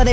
Guitarra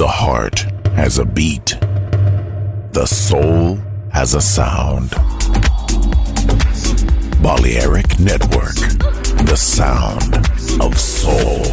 The heart has a beat. The soul has a sound. Balearic Network. The sound of soul.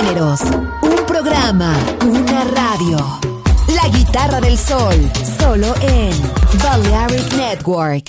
géneros. Un programa, una radio. La Guitarra del Sol, solo en Balearic Network.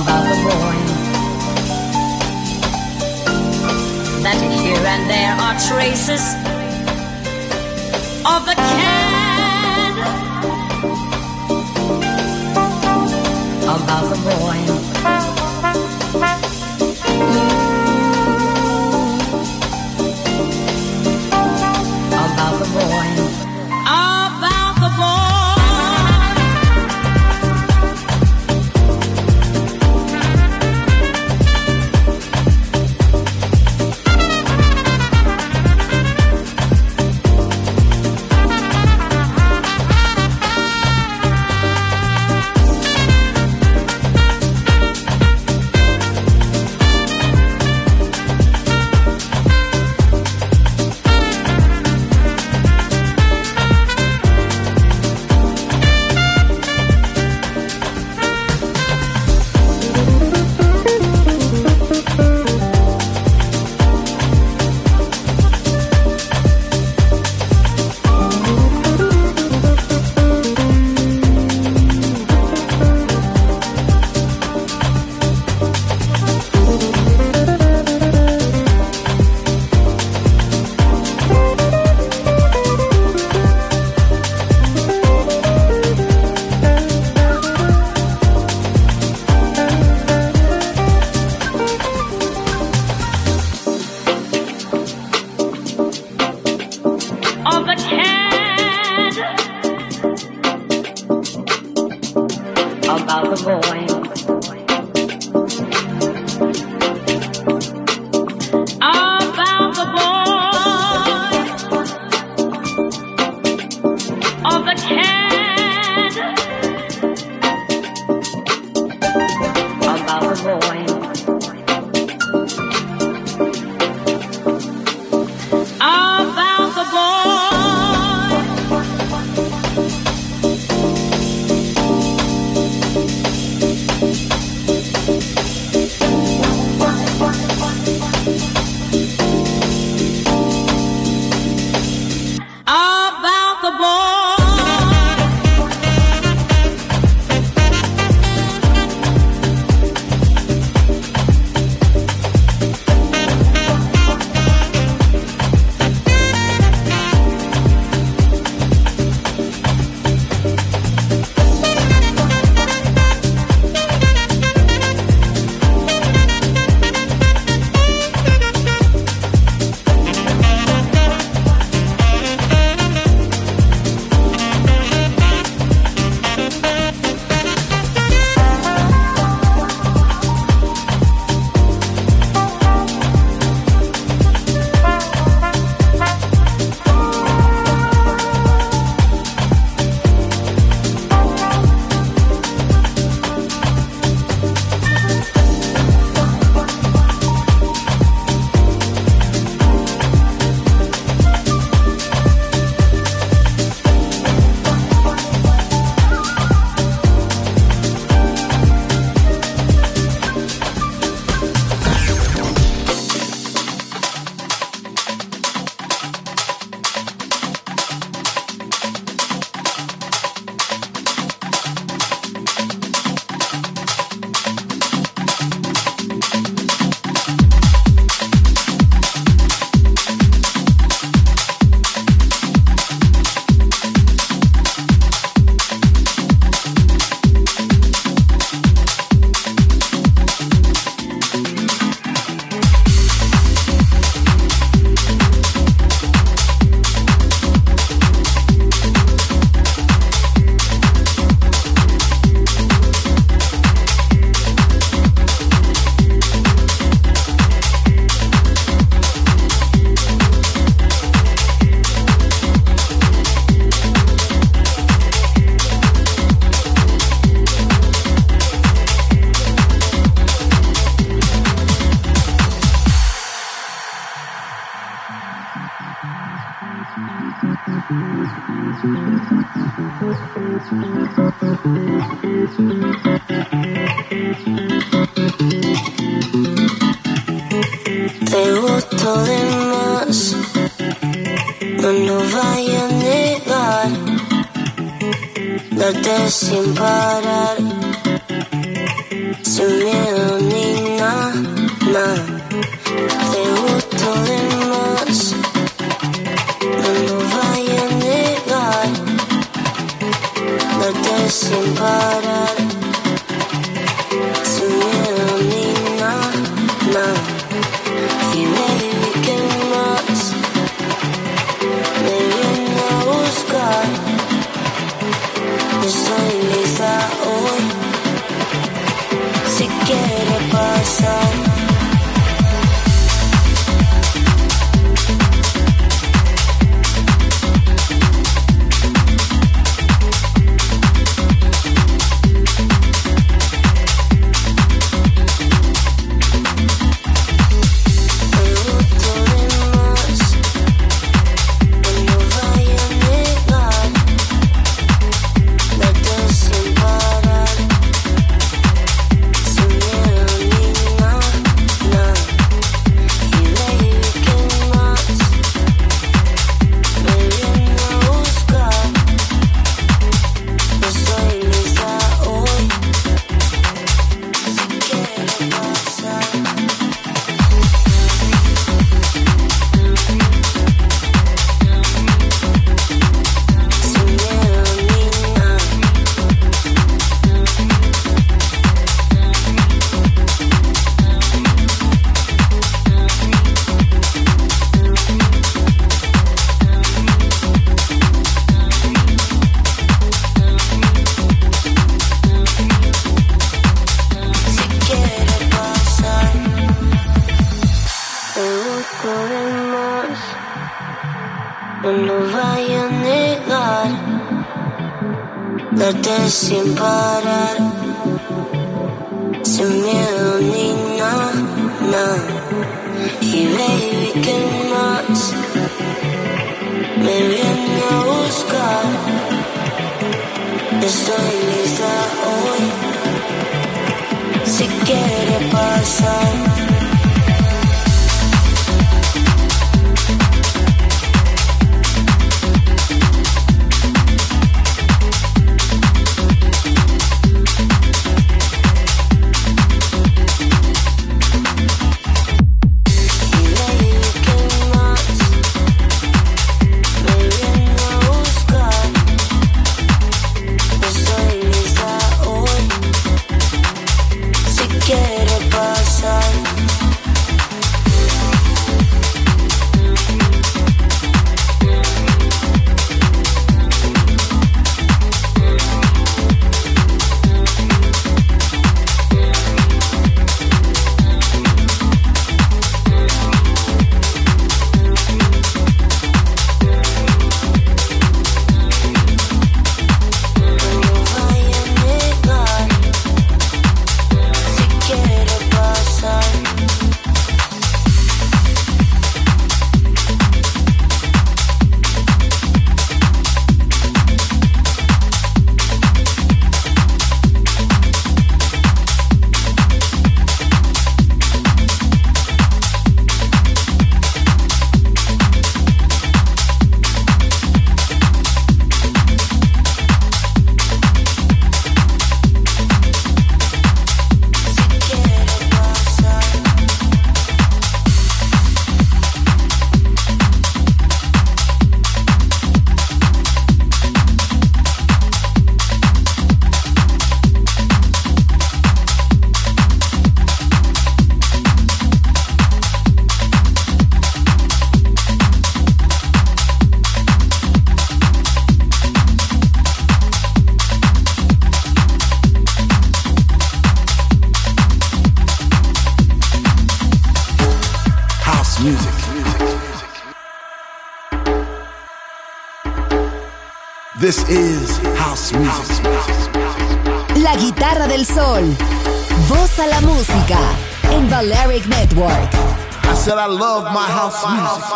about the boy that here and there are traces of the can about the boy about the boy about the boy. Sin parar, This is house music. La Guitarra del Sol. Voz a la música. En Balearic Network. I said I love my house music.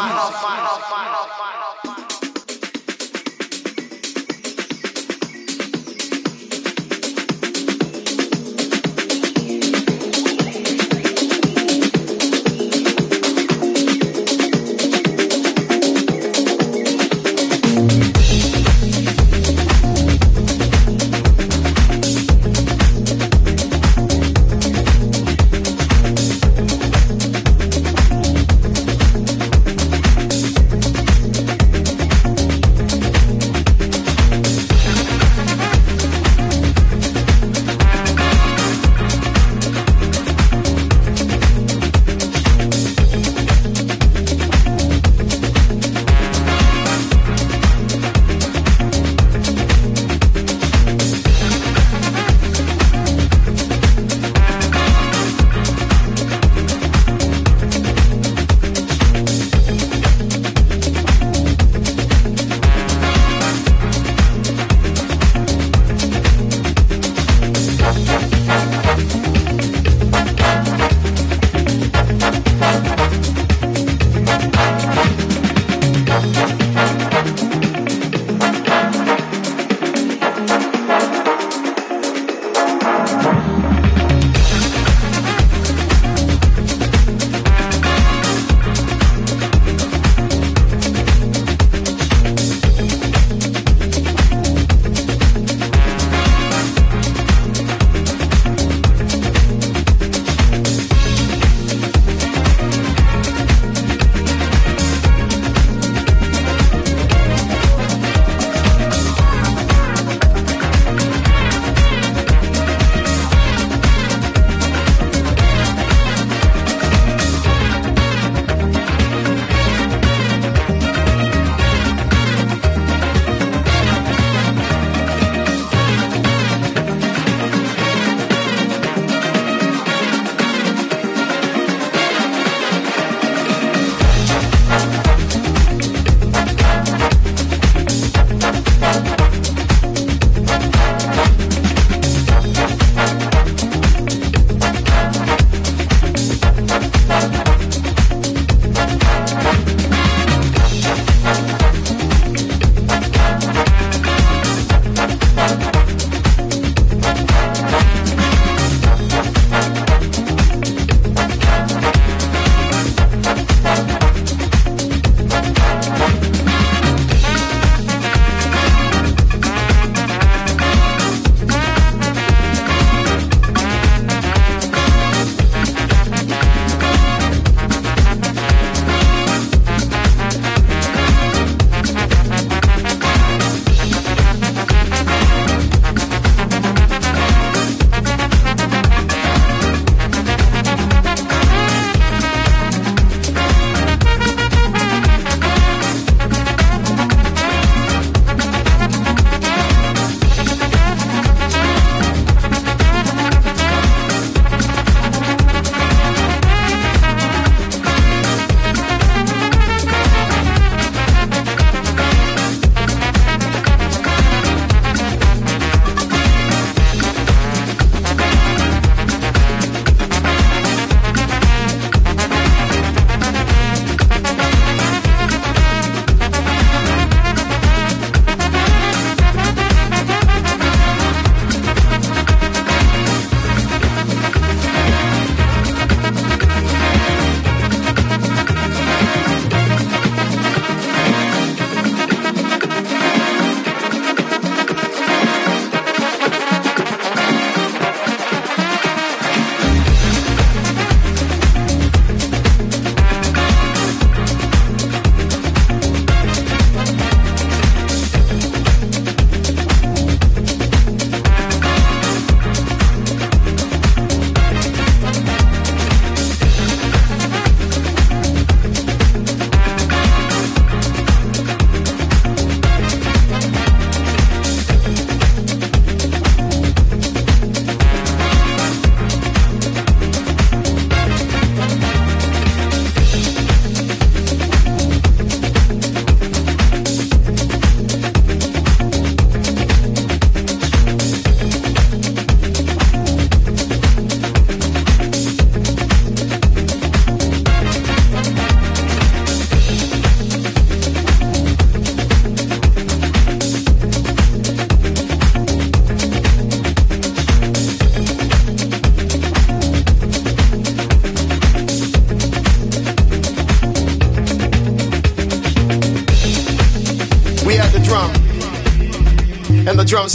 drums